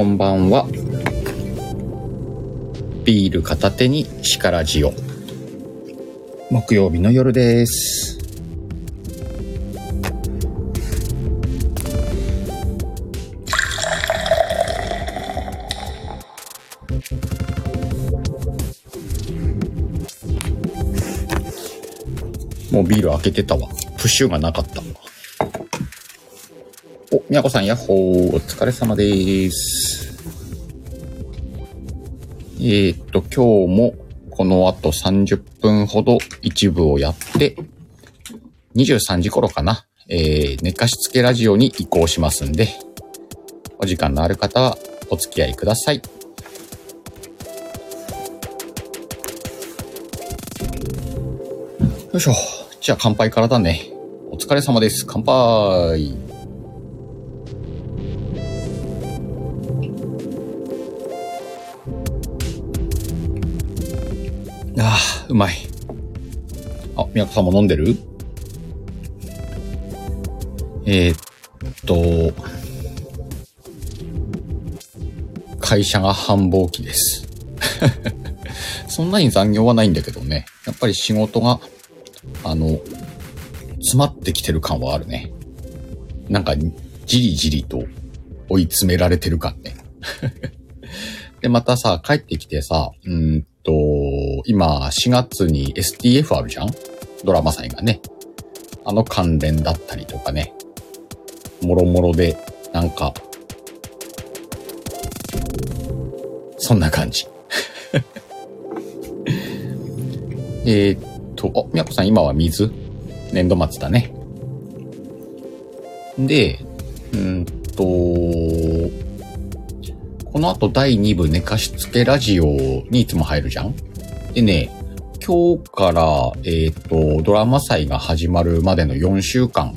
こんばんは。ビール片手にシカラジオ、木曜日の夜です。もうビール開けてたわ。プシューがなかった。お、みやこさん、やっほー。お疲れ様でーす。今日もこの後30分ほど一部をやって、23時頃かな、寝かしつけラジオに移行しますんで、お時間のある方はお付き合いください。よいしょ。じゃあ乾杯からだね。お疲れ様です。乾杯。ああ、うまい。あ、みやこさんも飲んでる？会社が繁忙期です。そんなに残業はないんだけどね。やっぱり仕事が、詰まってきてる感はあるね。なんか、じりじりと追い詰められてる感ね。で、またさ、帰ってきてさ、今、4月に STF あるじゃん？ドラマ祭がね。あの関連だったりとかね。もろもろで、なんか、そんな感じ。あ、みやこさん、今は水？年度末だね。で、この後第2部寝かしつけラジオにいつも入るじゃん。でね、今日から、ドラマ祭が始まるまでの4週間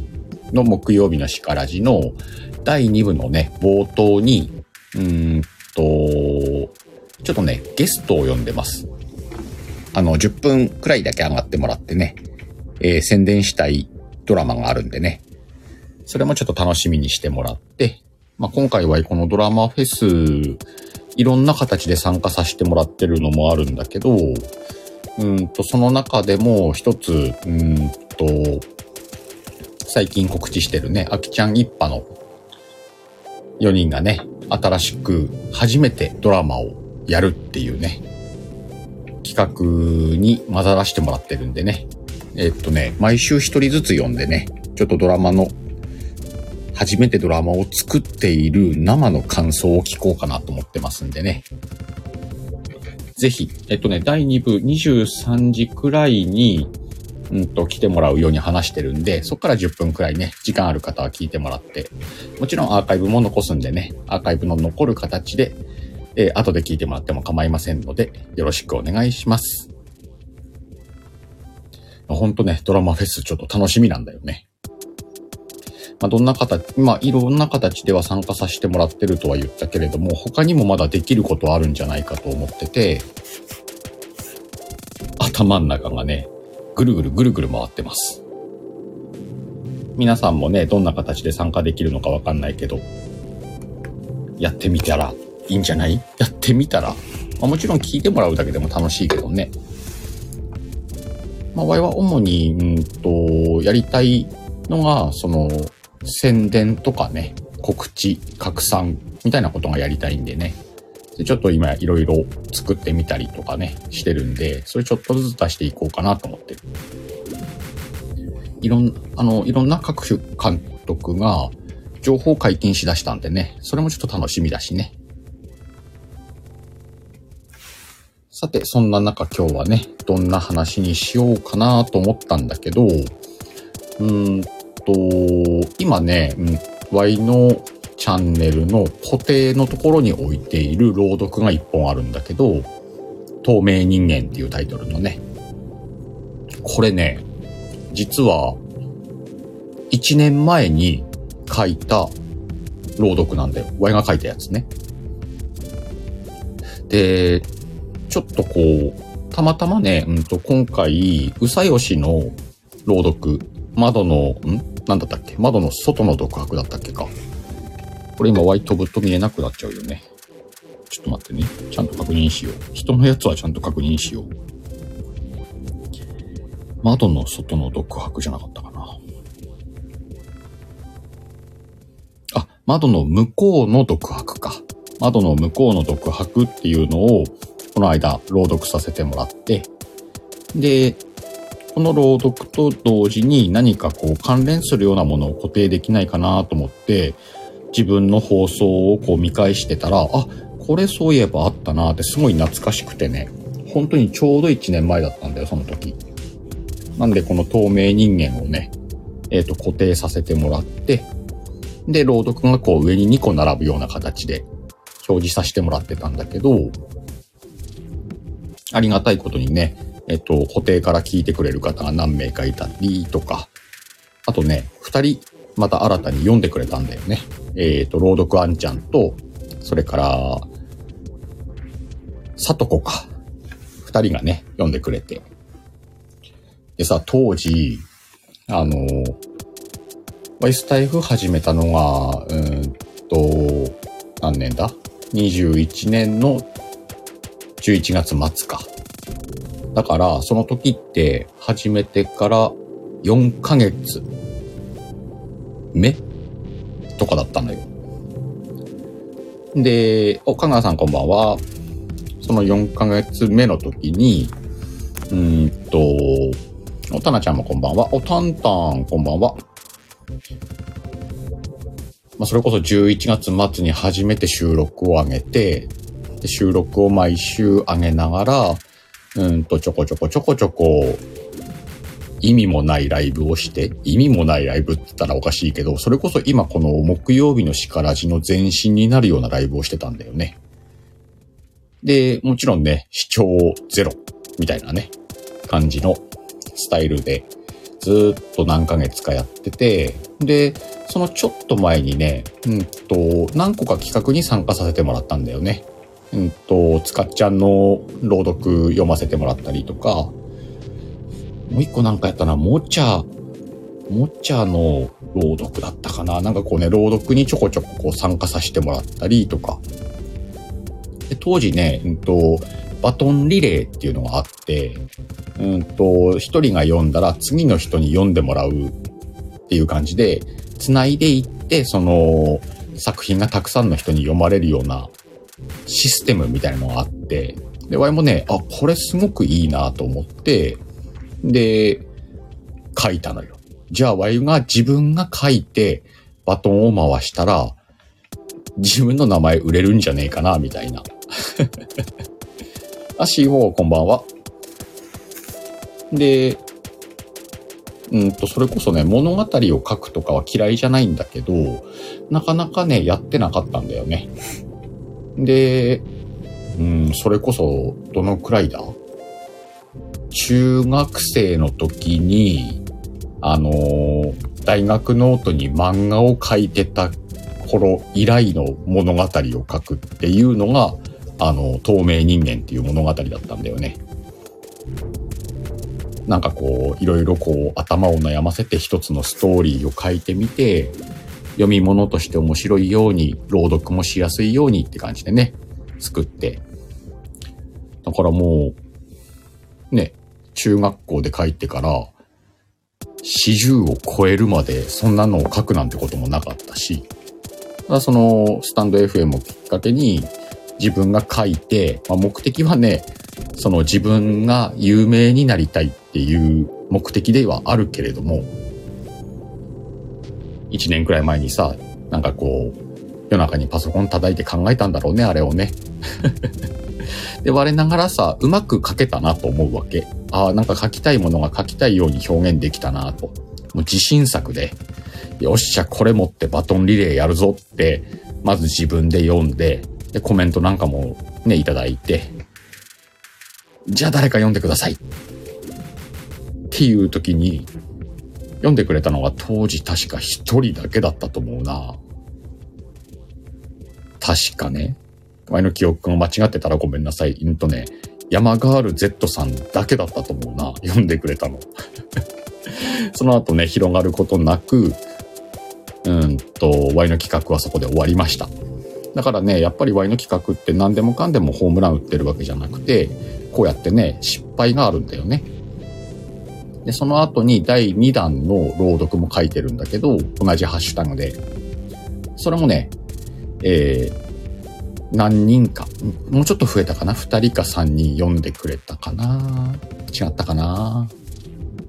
の木曜日のシカラジの第2部のね、冒頭に、ちょっとね、ゲストを呼んでます。10分くらいだけ上がってもらってね、宣伝したいドラマがあるんでね、それもちょっと楽しみにしてもらって、まあ、今回はこのドラマフェス、いろんな形で参加させてもらってるのもあるんだけど、その中でも一つ、最近告知してるね、あきちゃん一派の4人がね、新しく初めてドラマをやるっていうね、企画に混ざらせてもらってるんでね。毎週一人ずつ呼んでね、ちょっとドラマの初めてドラマを作っている生の感想を聞こうかなと思ってますんでね。ぜひ、第2部23時くらいに、来てもらうように話してるんで、そっから10分くらいね、時間ある方は聞いてもらって、もちろんアーカイブも残すんでね、アーカイブの残る形で、後で聞いてもらっても構いませんので、よろしくお願いします。ほんとね、ドラマフェスちょっと楽しみなんだよね。まあ、いろんな形では参加させてもらってるとは言ったけれども、他にもまだできることはあるんじゃないかと思ってて、頭の中がね、ぐるぐるぐるぐる回ってます。皆さんもね、どんな形で参加できるのかわかんないけど、やってみたらいいんじゃない？やってみたら、まあ、もちろん聞いてもらうだけでも楽しいけどね。まあ、我々は主に、やりたいのが、宣伝とかね、告知、拡散みたいなことがやりたいんでね。で、ちょっと今いろいろ作ってみたりとかね、してるんで、それちょっとずつ出していこうかなと思ってる。いろんな各種監督が情報解禁しだしたんでね、それもちょっと楽しみだしね。さて、そんな中今日はね、どんな話にしようかなと思ったんだけど、今ね、ワイのチャンネルの固定のところに置いている朗読が一本あるんだけど、透明人間っていうタイトルのね。これね、実は1年前に書いた朗読なんだよ。ワイが書いたやつね。で、ちょっとたまたまね、今回、うさよしの朗読、窓の外の独白だったっけか。これ今ワイ飛ぶと見えなくなっちゃうよね。ょっと待ってね。ちゃんと確認しよう。人のやつはちゃんと確認しよう。窓の外の独白じゃなかったかな。あ、窓の向こうの独白か。窓の向こうの独白っていうのを、この間朗読させてもらって、で、この朗読と同時に何かこう関連するようなものを固定できないかなと思って、自分の放送をこう見返してたら、あ、これそういえばあったなーってすごい懐かしくてね、本当にちょうど1年前だったんだよ、その時。なんでこの透明人間をね、固定させてもらって、で、朗読がこう上に2個並ぶような形で表示させてもらってたんだけど、ありがたいことにね、固定から聞いてくれる方が何名かいたりとか、あとね、2人また新たに読んでくれたんだよね。朗読あんちゃんと、それから、さとこか。2人がね、読んでくれて。でさ、当時、STF始めたのが、何年だ ?21 年の11月末か。だから、その時って、始めてから4ヶ月目とかだったんだよ。で、香川さんこんばんは。その4ヶ月目の時に、おたなちゃんもこんばんは。おたんたんこんばんは。まあ、それこそ11月末に初めて収録を上げて、で収録を毎週上げながら、ちょこちょこ、意味もないライブをして、意味もないライブって言ったらおかしいけど、それこそ今この木曜日のしからじの前身になるようなライブをしてたんだよね。で、もちろんね、視聴ゼロみたいなね、感じのスタイルで、ずーっと何ヶ月かやってて、で、そのちょっと前にね、何個か企画に参加させてもらったんだよね。つかっちゃんの朗読読ませてもらったりとか、もう一個なんかやったな、もちゃの朗読だったかな。なんかこうね、朗読にちょこちょここう参加させてもらったりとか。で当時ね、バトンリレーっていうのがあって、一人が読んだら次の人に読んでもらうっていう感じで、繋いでいって、その作品がたくさんの人に読まれるようなシステムみたいなのがあって、で、わいもね、あ、これすごくいいなと思って、で、書いたのよ。じゃあ、ワイが自分が書いて、バトンを回したら、自分の名前売れるんじゃねえかな、みたいな。あ、C4、こんばんは。で、それこそね、物語を書くとかは嫌いじゃないんだけど、なかなかね、やってなかったんだよね。で、それこそ、どのくらいだ？中学生の時に、大学ノートに漫画を書いてた頃以来の物語を書くっていうのが、透明人間っていう物語だったんだよね。なんかこう、いろいろこう、頭を悩ませて一つのストーリーを書いてみて、読み物として面白いように、朗読もしやすいようにって感じでね、作って。だからもう、ね、中学校で書いてから40を超えるまでそんなのを書くなんてこともなかったし、ただそのスタンド FM をきっかけに自分が書いて、まあ、目的はね、その自分が有名になりたいっていう目的ではあるけれども、1年くらい前にさ、なんかこう夜中にパソコン叩いて考えたんだろうね、あれをね。で、我ながらさ、うまく書けたなと思うわけ。ああ、なんか書きたいものが書きたいように表現できたなと。もう自信作で、よっしゃ、これ持ってバトンリレーやるぞって、まず自分で読んで、で、コメントなんかもね、いただいて、じゃあ誰か読んでください。っていう時に、読んでくれたのが当時確か1人だけだったと思うな。確かね。前の記憶が間違ってたらごめんなさい。ね、山ガール Z さんだけだったと思うな。読んでくれたの。その後ね、広がることなく、Y の企画はそこで終わりました。だからね、やっぱりワイの企画って何でもかんでもホームラン打ってるわけじゃなくて、こうやってね、失敗があるんだよね。で、その後に第2弾の朗読も書いてるんだけど、同じハッシュタグで。それもね、何人か、もうちょっと増えたかな ?2 人か3人読んでくれたかな違ったかな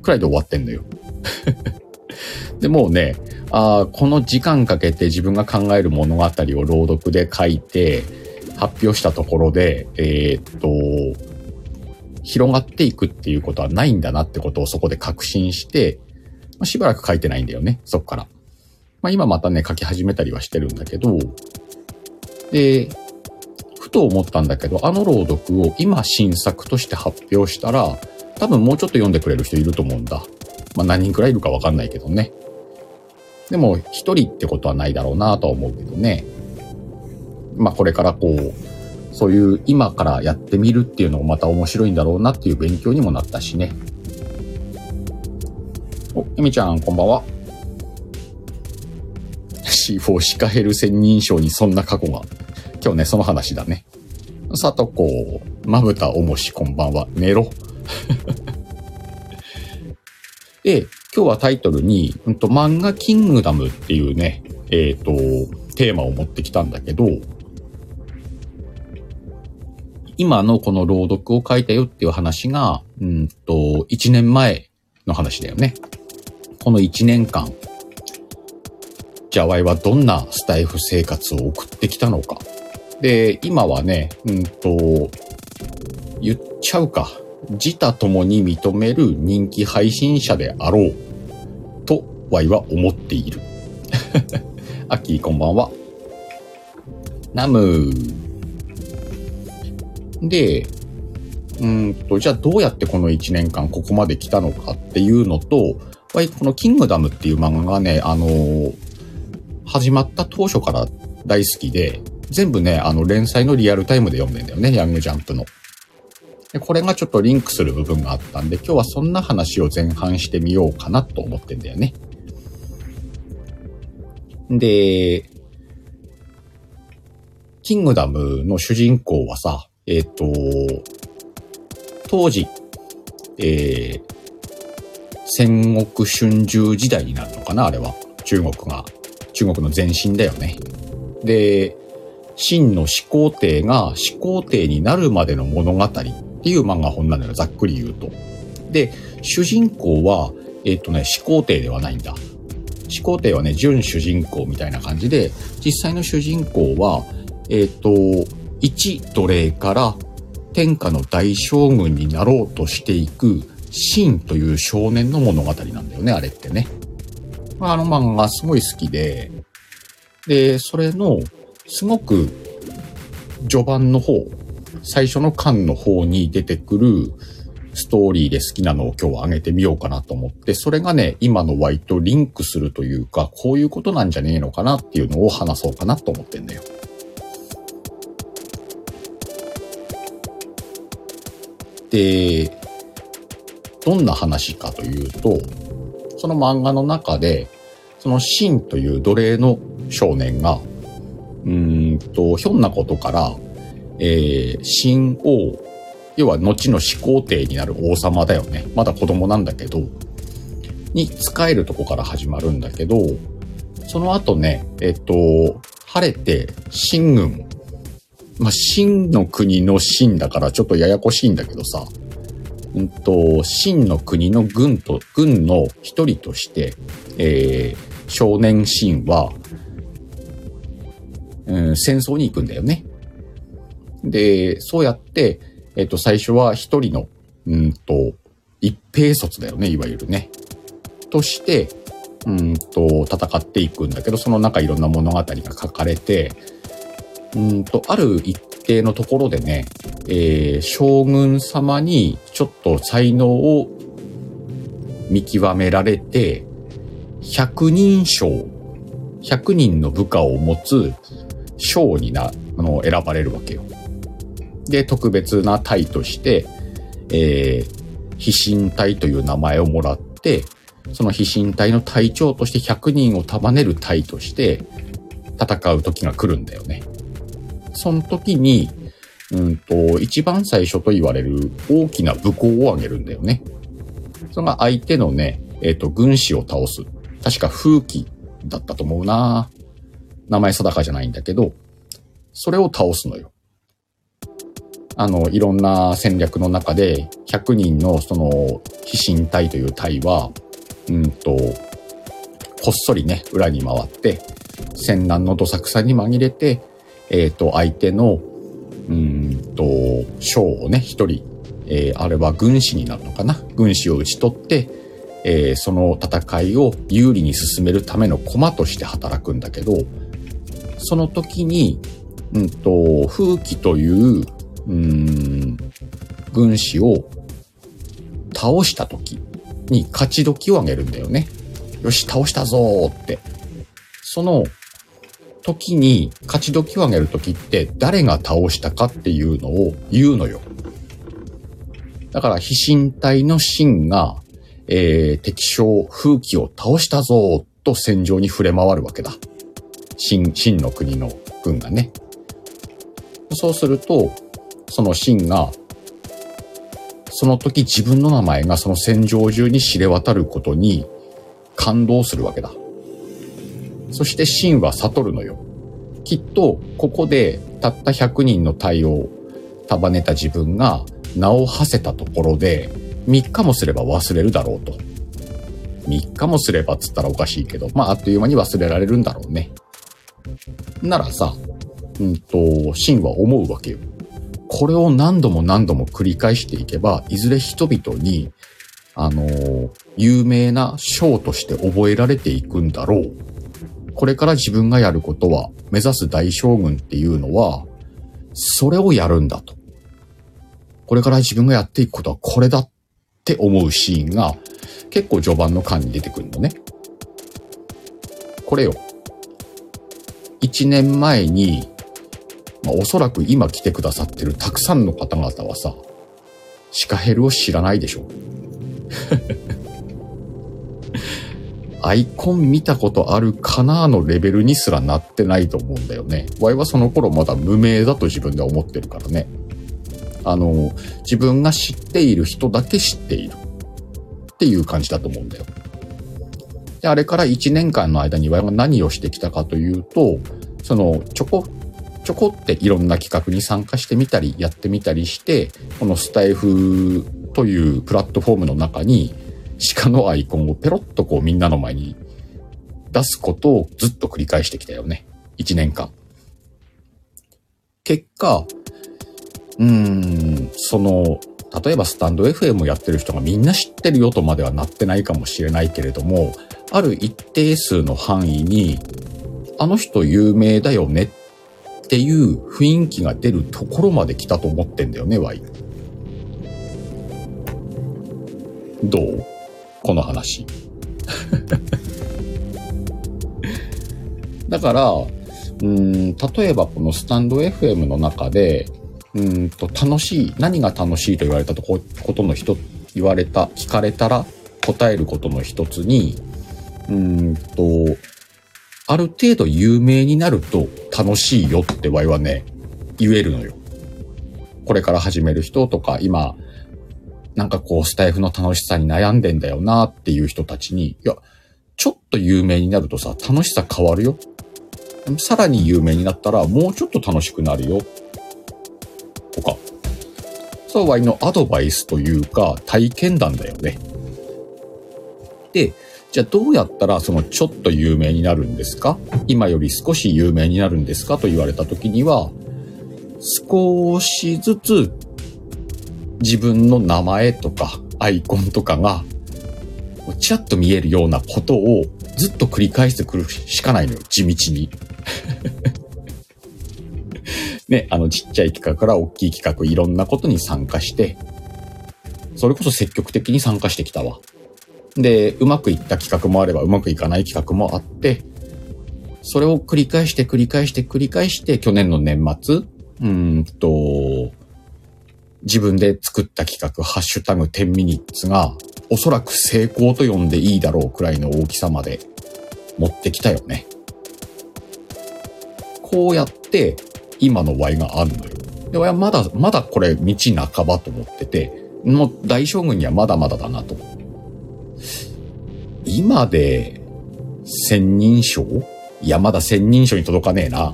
くらいで終わってんのよ。で、もうね、この時間かけて自分が考える物語を朗読で書いて、発表したところで、広がっていくっていうことはないんだなってことをそこで確信して、まあ、しばらく書いてないんだよね、そっから。まあ今またね、書き始めたりはしてるんだけど、で、ふと思ったんだけど、あの朗読を今新作として発表したら、多分もうちょっと読んでくれる人いると思うんだ。まあ何人くらいいるかわかんないけどね。でも一人ってことはないだろうなとは思うけどね。まあこれからこう、そういう今からやってみるっていうのもまた面白いんだろうなっていう勉強にもなったしね。お、エミちゃんこんばんは。C4 シカヘル専任賞にそんな過去が。今日ね、その話だね。さとこ、まぶたおもしこんばんは。寝ろ。で、今日はタイトルに、漫画キングダムっていうね、テーマを持ってきたんだけど、今のこの朗読を書いたよっていう話が、1年前の話だよね。この1年間、じゃあワイはどんなスタイフ生活を送ってきたのか。で、今はね、言っちゃうか。自他ともに認める人気配信者であろう。と、ワイは思っている。アッキーこんばんは。ナムー。で、じゃあどうやってこの1年間ここまで来たのかっていうのと、このキングダムっていう漫画がね、始まった当初から大好きで、全部ね、連載のリアルタイムで読んでんだよね、ヤングジャンプの。で、これがちょっとリンクする部分があったんで、今日はそんな話を前半してみようかなと思ってんだよね。で、キングダムの主人公はさ、当時、戦国春秋時代になるのかなあれは。中国の前身だよね。で、秦の始皇帝が始皇帝になるまでの物語っていう漫画本なのよ、ざっくり言うと。で、主人公は、始皇帝ではないんだ。始皇帝はね、準主人公みたいな感じで、実際の主人公は、一奴隷から天下の大将軍になろうとしていく秦という少年の物語なんだよね、あれってね。あの漫画すごい好きで、で、それのすごく序盤の方、最初の巻の方に出てくるストーリーで好きなのを今日は上げてみようかなと思って、それがね、今のワイとリンクするというか、こういうことなんじゃねえのかなっていうのを話そうかなと思ってんだよ。で、どんな話かというと、その漫画の中で、その秦という奴隷の少年が、ひょんなことから、秦王、要は後の始皇帝になる王様だよね。まだ子供なんだけど、に仕えるとこから始まるんだけど、その後ね、晴れて秦軍、まあ、秦の国の秦だからちょっとややこしいんだけどさ、秦の国の軍の一人として、少年秦は、戦争に行くんだよね。で、そうやって、最初は一人の、一兵卒だよね、いわゆるね。として、戦っていくんだけど、その中いろんな物語が書かれて、ある一定のところでね、将軍様にちょっと才能を見極められて、100人の部下を持つ将に選ばれるわけよ。で、特別な隊として、飛信隊という名前をもらって、その飛信隊の隊長として100人を束ねる隊として戦う時が来るんだよね。その時に、一番最初と言われる大きな武功を挙げるんだよね。それが相手のね、軍師を倒す。確か風紀だったと思うな。名前定かじゃないんだけど、それを倒すのよ。いろんな戦略の中で、100人のその、飛信隊という隊は、こっそりね、裏に回って、戦乱のどさくさに紛れて、相手の、将をね、一人、あれは軍師になるのかな？軍師を打ち取って、その戦いを有利に進めるための駒として働くんだけど、その時に、風紀という、軍師を倒した時に勝ち時をあげるんだよね。よし、倒したぞーって。その時に勝ち時をあげる時って誰が倒したかっていうのを言うのよ。だから、飛信隊の信が、敵将風紀を倒したぞーと戦場に触れ回るわけだ。信の国の軍がね。そうすると、その信が、その時自分の名前がその戦場中に知れ渡ることに感動するわけだ。そして信は悟るのよ。きっと、ここでたった100人の隊を束ねた自分が名を馳せたところで、3日もすれば忘れるだろうと。3日もすればつったらおかしいけど、まあ、あっという間に忘れられるんだろうね。ならさ、信は思うわけよ。これを何度も何度も繰り返していけば、いずれ人々に、有名な将として覚えられていくんだろう。これから自分がやることは、目指す大将軍っていうのは、それをやるんだと。これから自分がやっていくことはこれだって思うシーンが、結構序盤の巻に出てくるのね。これよ。1年前に、おそらく今来てくださってるたくさんの方々はさ、シカヘルを知らないでしょ。アイコン見たことあるかなーのレベルにすらなってないと思うんだよね。わいはその頃まだ無名だと自分で思ってるからね。自分が知っている人だけ知っているっていう感じだと思うんだよ。で、あれから1年間の間にわいは何をしてきたかというと、そのちょこっていろんな企画に参加してみたりやってみたりして、このスタイフというプラットフォームの中に鹿のアイコンをペロッとこうみんなの前に出すことをずっと繰り返してきたよね。1年間。結果、例えばスタンド FM をやってる人がみんな知ってるよとまではなってないかもしれないけれども、ある一定数の範囲に、あの人有名だよねっていう雰囲気が出るところまで来たと思ってんだよね、ワイ。どう？この話。だから、例えばこのスタンド FM の中で、楽しい、何が楽しいと言われたことの一つ、聞かれたら答えることの一つに、ある程度有名になると楽しいよってわいはね、言えるのよ。これから始める人とか、今、なんかこうスタイフの楽しさに悩んでんだよなっていう人たちに、いや、ちょっと有名になるとさ、楽しさ変わるよ。さらに有名になったらもうちょっと楽しくなるよ。とか。そう、わいのアドバイスというか、体験談だよね。で、じゃあどうやったらそのちょっと有名になるんですか？今より少し有名になるんですか？と言われた時には、少しずつ自分の名前とかアイコンとかがちらっと見えるようなことをずっと繰り返してくるしかないのよ、地道に。ね、ちっちゃい企画から大きい企画、いろんなことに参加して、それこそ積極的に参加してきたわ。で、うまくいった企画もあれば、うまくいかない企画もあって、それを繰り返して、去年の年末、自分で作った企画、ハッシュタグ10ミニッツが、おそらく成功と呼んでいいだろうくらいの大きさまで持ってきたよね。こうやって、今の Y があるのよ。で、Y はまだこれ道半ばと思ってて、もう大将軍にはまだまだだなと。今で千人称？いや、まだ千人称に届かねえな。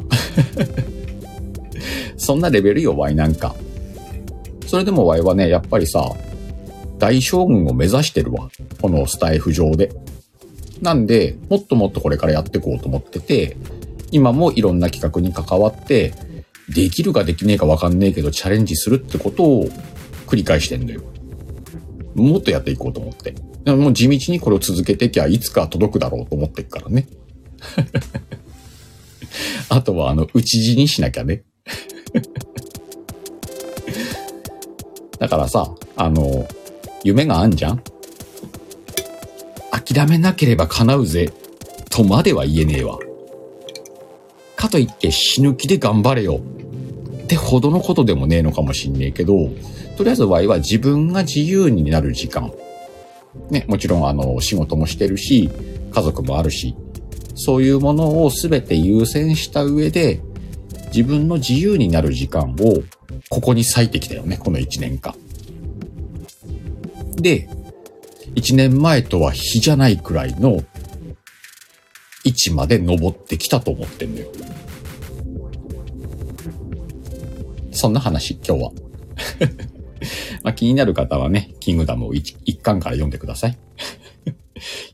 そんなレベルよ、Y なんか。それでも Y はね、やっぱりさ、大将軍を目指してるわ。このスタイフ上で。なんで、もっともっとこれからやっていこうと思ってて、今もいろんな企画に関わって、できるかできねえかわかんねえけどチャレンジするってことを繰り返してんのよ。もっとやっていこうと思って。でもう地道にこれを続けてきゃいつか届くだろうと思ってるからね。あとは打ち死にしなきゃね。だからさ、夢があんじゃん？諦めなければ叶うぜとまでは言えねえわ。かといって死ぬ気で頑張れよってほどのことでもねえのかもしんねえけど、とりあえず Y は自分が自由になる時間ね、もちろん仕事もしてるし家族もあるし、そういうものを全て優先した上で自分の自由になる時間をここに割いてきたよね、この1年間で。1年前とは比じゃないくらいの位置まで登ってきたと思ってんのよ。そんな話、今日は。まあ気になる方はね、キングダムを 1巻から読んでください。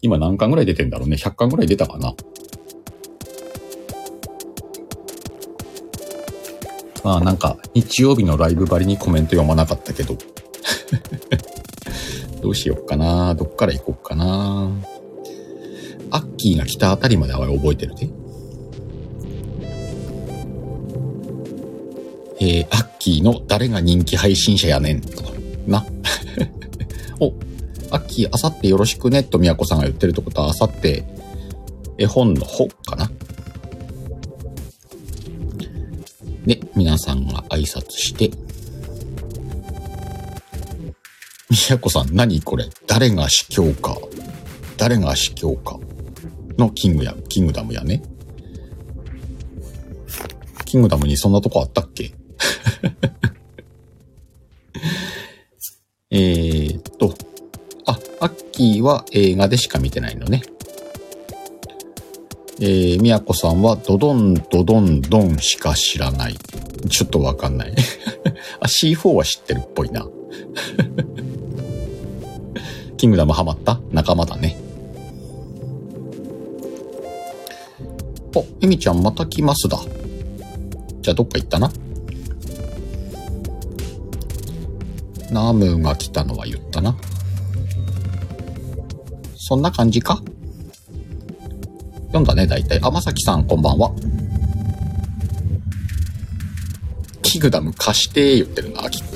今何巻ぐらい出てんだろうね。100巻ぐらい出たかな。まあなんか日曜日のライブばりにコメント読まなかったけど。どうしよっかな、どっから行こっかな。アッキーが来たあたりまでは覚えてるで。アッキーの誰が人気配信者やねんとかな。お、アッキーあさってよろしくねと宮子さんが言ってるってことは、あさって絵本の本かな。で、皆さんが挨拶して。みやこさん、何これ、誰が司教か、誰が司教かのキングダムやね。キングダムにそんなとこあったっけ。アッキーは映画でしか見てないのね。みやこさんはドドンドドンドンしか知らない。ちょっとわかんない。あ、C4 は知ってるっぽいな。キングダムハマった仲間だね。あ、エミちゃんまた来ますだ。じゃあどっか行ったな。ナムが来たのは言ったな。そんな感じか。読んだね、大体。あ、まさきさんこんばんは。キングダム貸して言ってるな、アキコ。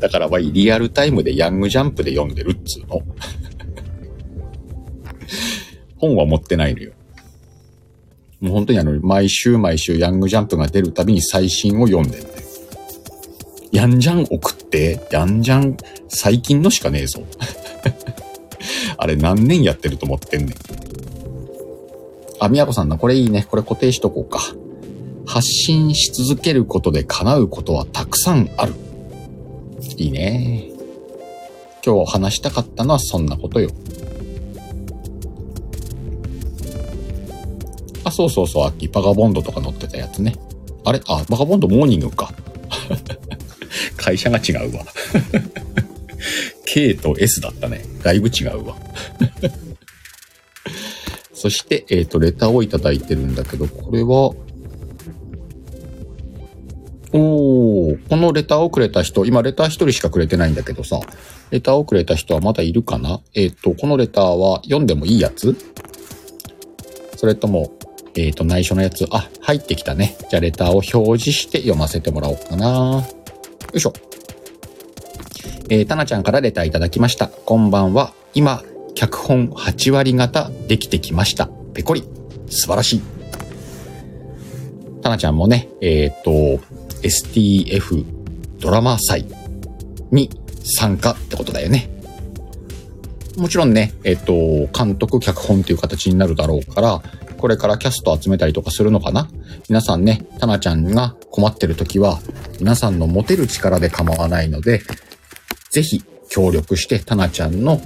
だからリアルタイムでヤングジャンプで読んでるっつうの。本は持ってないのよ。もう本当に毎週毎週ヤングジャンプが出るたびに最新を読んでるね。ヤンジャン送って、ヤンジャン最近のしかねえぞ。あれ何年やってると思ってんねん。あ、みやこさんな、これいいね。これ固定しとこうか。発信し続けることで叶うことはたくさんある。いいね。今日話したかったのはそんなことよ。あ、そうそうそう、秋バガボンドとか乗ってたやつね。あれ、あ、バガボンドモーニングか。会社が違うわ。K と S だったね。だいぶ違うわ。そして、レターをいただいてるんだけど、これは、このレターをくれた人、今レター一人しかくれてないんだけどさ、レターをくれた人はまだいるかな？このレターは読んでもいいやつ？それとも、内緒のやつ？あ、入ってきたね。じゃあレターを表示して読ませてもらおうかな。よいしょ。タナちゃんからレターいただきました。こんばんは。今、脚本8割方できてきました。ペコリ。素晴らしい。タナちゃんもね、STF ドラマ祭に参加ってことだよね。もちろんね、監督脚本という形になるだろうから、これからキャスト集めたりとかするのかな。皆さんね、タナちゃんが困ってるときは、皆さんの持てる力で構わないので、ぜひ協力してタナちゃんの、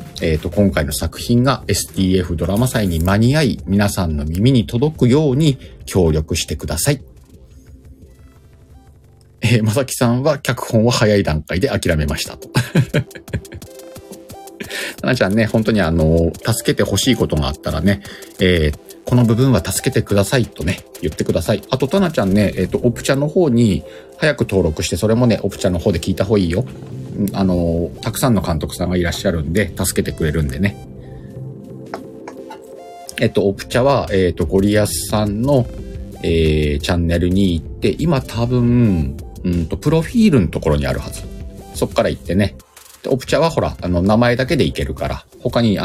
今回の作品が STF ドラマ祭に間に合い、皆さんの耳に届くように協力してください。まさきさんは脚本を早い段階で諦めましたと。タナちゃんね、本当に助けてほしいことがあったらね、この部分は助けてくださいとね、言ってください。あと、タナちゃんね、オプチャの方に早く登録して、それもね、オプチャの方で聞いた方がいいよ。たくさんの監督さんがいらっしゃるんで、助けてくれるんでね。オプチャは、ゴリアスさんの、チャンネルに行って、今多分、プロフィールのところにあるはず。そっから行ってね。オプチャはほら、名前だけでいけるから、他に、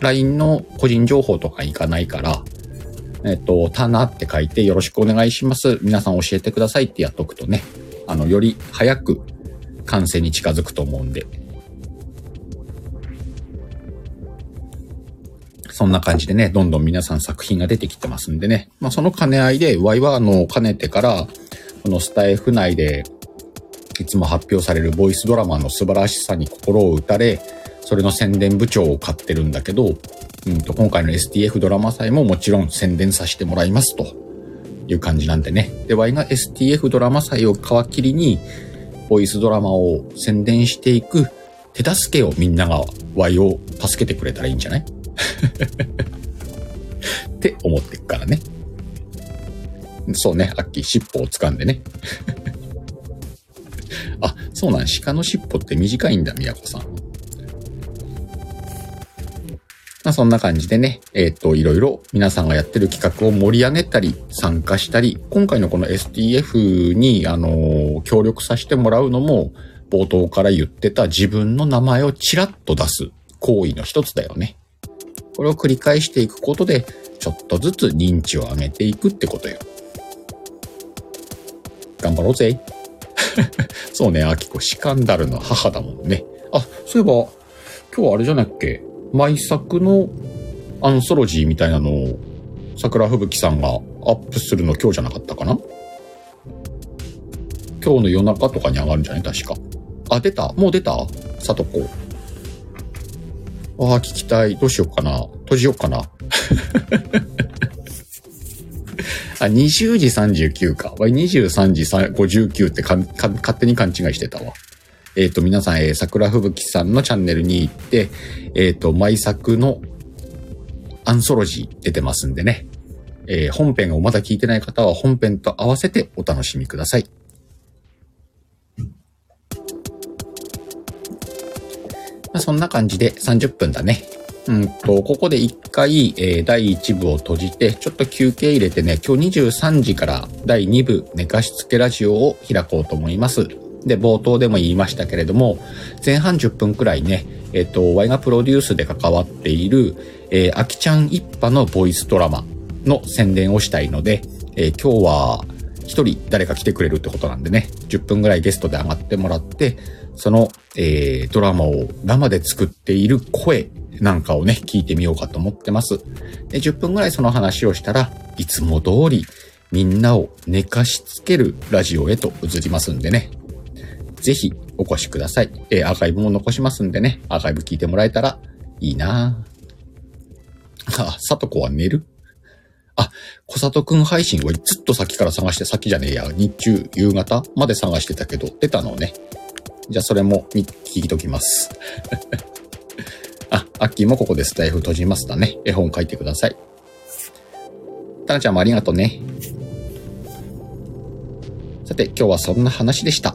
LINE の個人情報とかいかないから、タナって書いてよろしくお願いします。皆さん教えてくださいってやっとくとね、より早く完成に近づくと思うんで。そんな感じでね、どんどん皆さん作品が出てきてますんでね。まあ、その兼ね合いで、ワイは兼ねてから、スタイフ内で、いつも発表されるボイスドラマの素晴らしさに心を打たれ、それの宣伝部長を買ってるんだけど、今回の STF ドラマ祭ももちろん宣伝させてもらいますという感じなんでね。で、Y が STF ドラマ祭を皮切りに、ボイスドラマを宣伝していく手助けをみんなが Y を助けてくれたらいいんじゃないって思ってくからね。そうね、アッキー尻尾を掴んでね。あ、そうなん、鹿の尻尾って短いんだ、みやこさん。まあ、そんな感じでね、いろいろ皆さんがやってる企画を盛り上げたり、参加したり、今回のこの STF に、協力させてもらうのも、冒頭から言ってた自分の名前をちらっと出す行為の一つだよね。これを繰り返していくことで、ちょっとずつ認知を上げていくってことよ。頑張ろうぜ。そうね、アキコ、シカンダルの母だもんね。あ、そういえば、今日あれじゃなっけ、毎作のアンソロジーみたいなのを、桜吹雪さんがアップするの今日じゃなかったかな。今日の夜中とかに上がるんじゃない確か。あ、出た、もう出たさとこ。ああ、聞きたい。どうしようかな。閉じようかな。あ、20時39か。23時59って勝手に勘違いしてたわ。皆さん、桜吹雪さんのチャンネルに行って、毎作のアンソロジー出てますんでね。本編をまだ聞いてない方は本編と合わせてお楽しみください。まあ、そんな感じで30分だね。ここで一回、第1部を閉じて、ちょっと休憩入れてね、今日23時から第2部寝かしつけラジオを開こうと思います。で、冒頭でも言いましたけれども、前半10分くらいね、Y がプロデュースで関わっている、あきちゃん一派のボイスドラマの宣伝をしたいので、今日は一人誰か来てくれるってことなんでね、10分くらいゲストで上がってもらって、その、ドラマを生で作っている声なんかをね、聞いてみようかと思ってます。で、10分ぐらいその話をしたら、いつも通りみんなを寝かしつけるラジオへと移りますんでね。ぜひお越しください。アーカイブも残しますんでね。アーカイブ聞いてもらえたらいいなぁ。あ、さとこは寝る？あ、小里くん配信をずっと先から探して、先じゃねえや、日中、夕方まで探してたけど、出たのね。じゃあそれも聞いときます。あ、アッキーもここでスタイフ閉じましたね。絵本書いてください。タナちゃんもありがとうね。さて、今日はそんな話でした。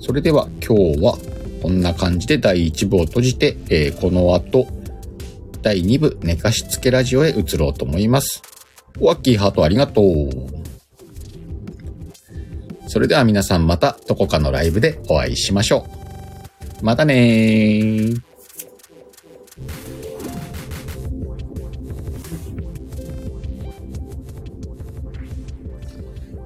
それでは今日はこんな感じで第1部を閉じて、この後、第2部寝かしつけラジオへ移ろうと思います。お、アッキーハートありがとう。それでは皆さんまたどこかのライブでお会いしましょう。またねー。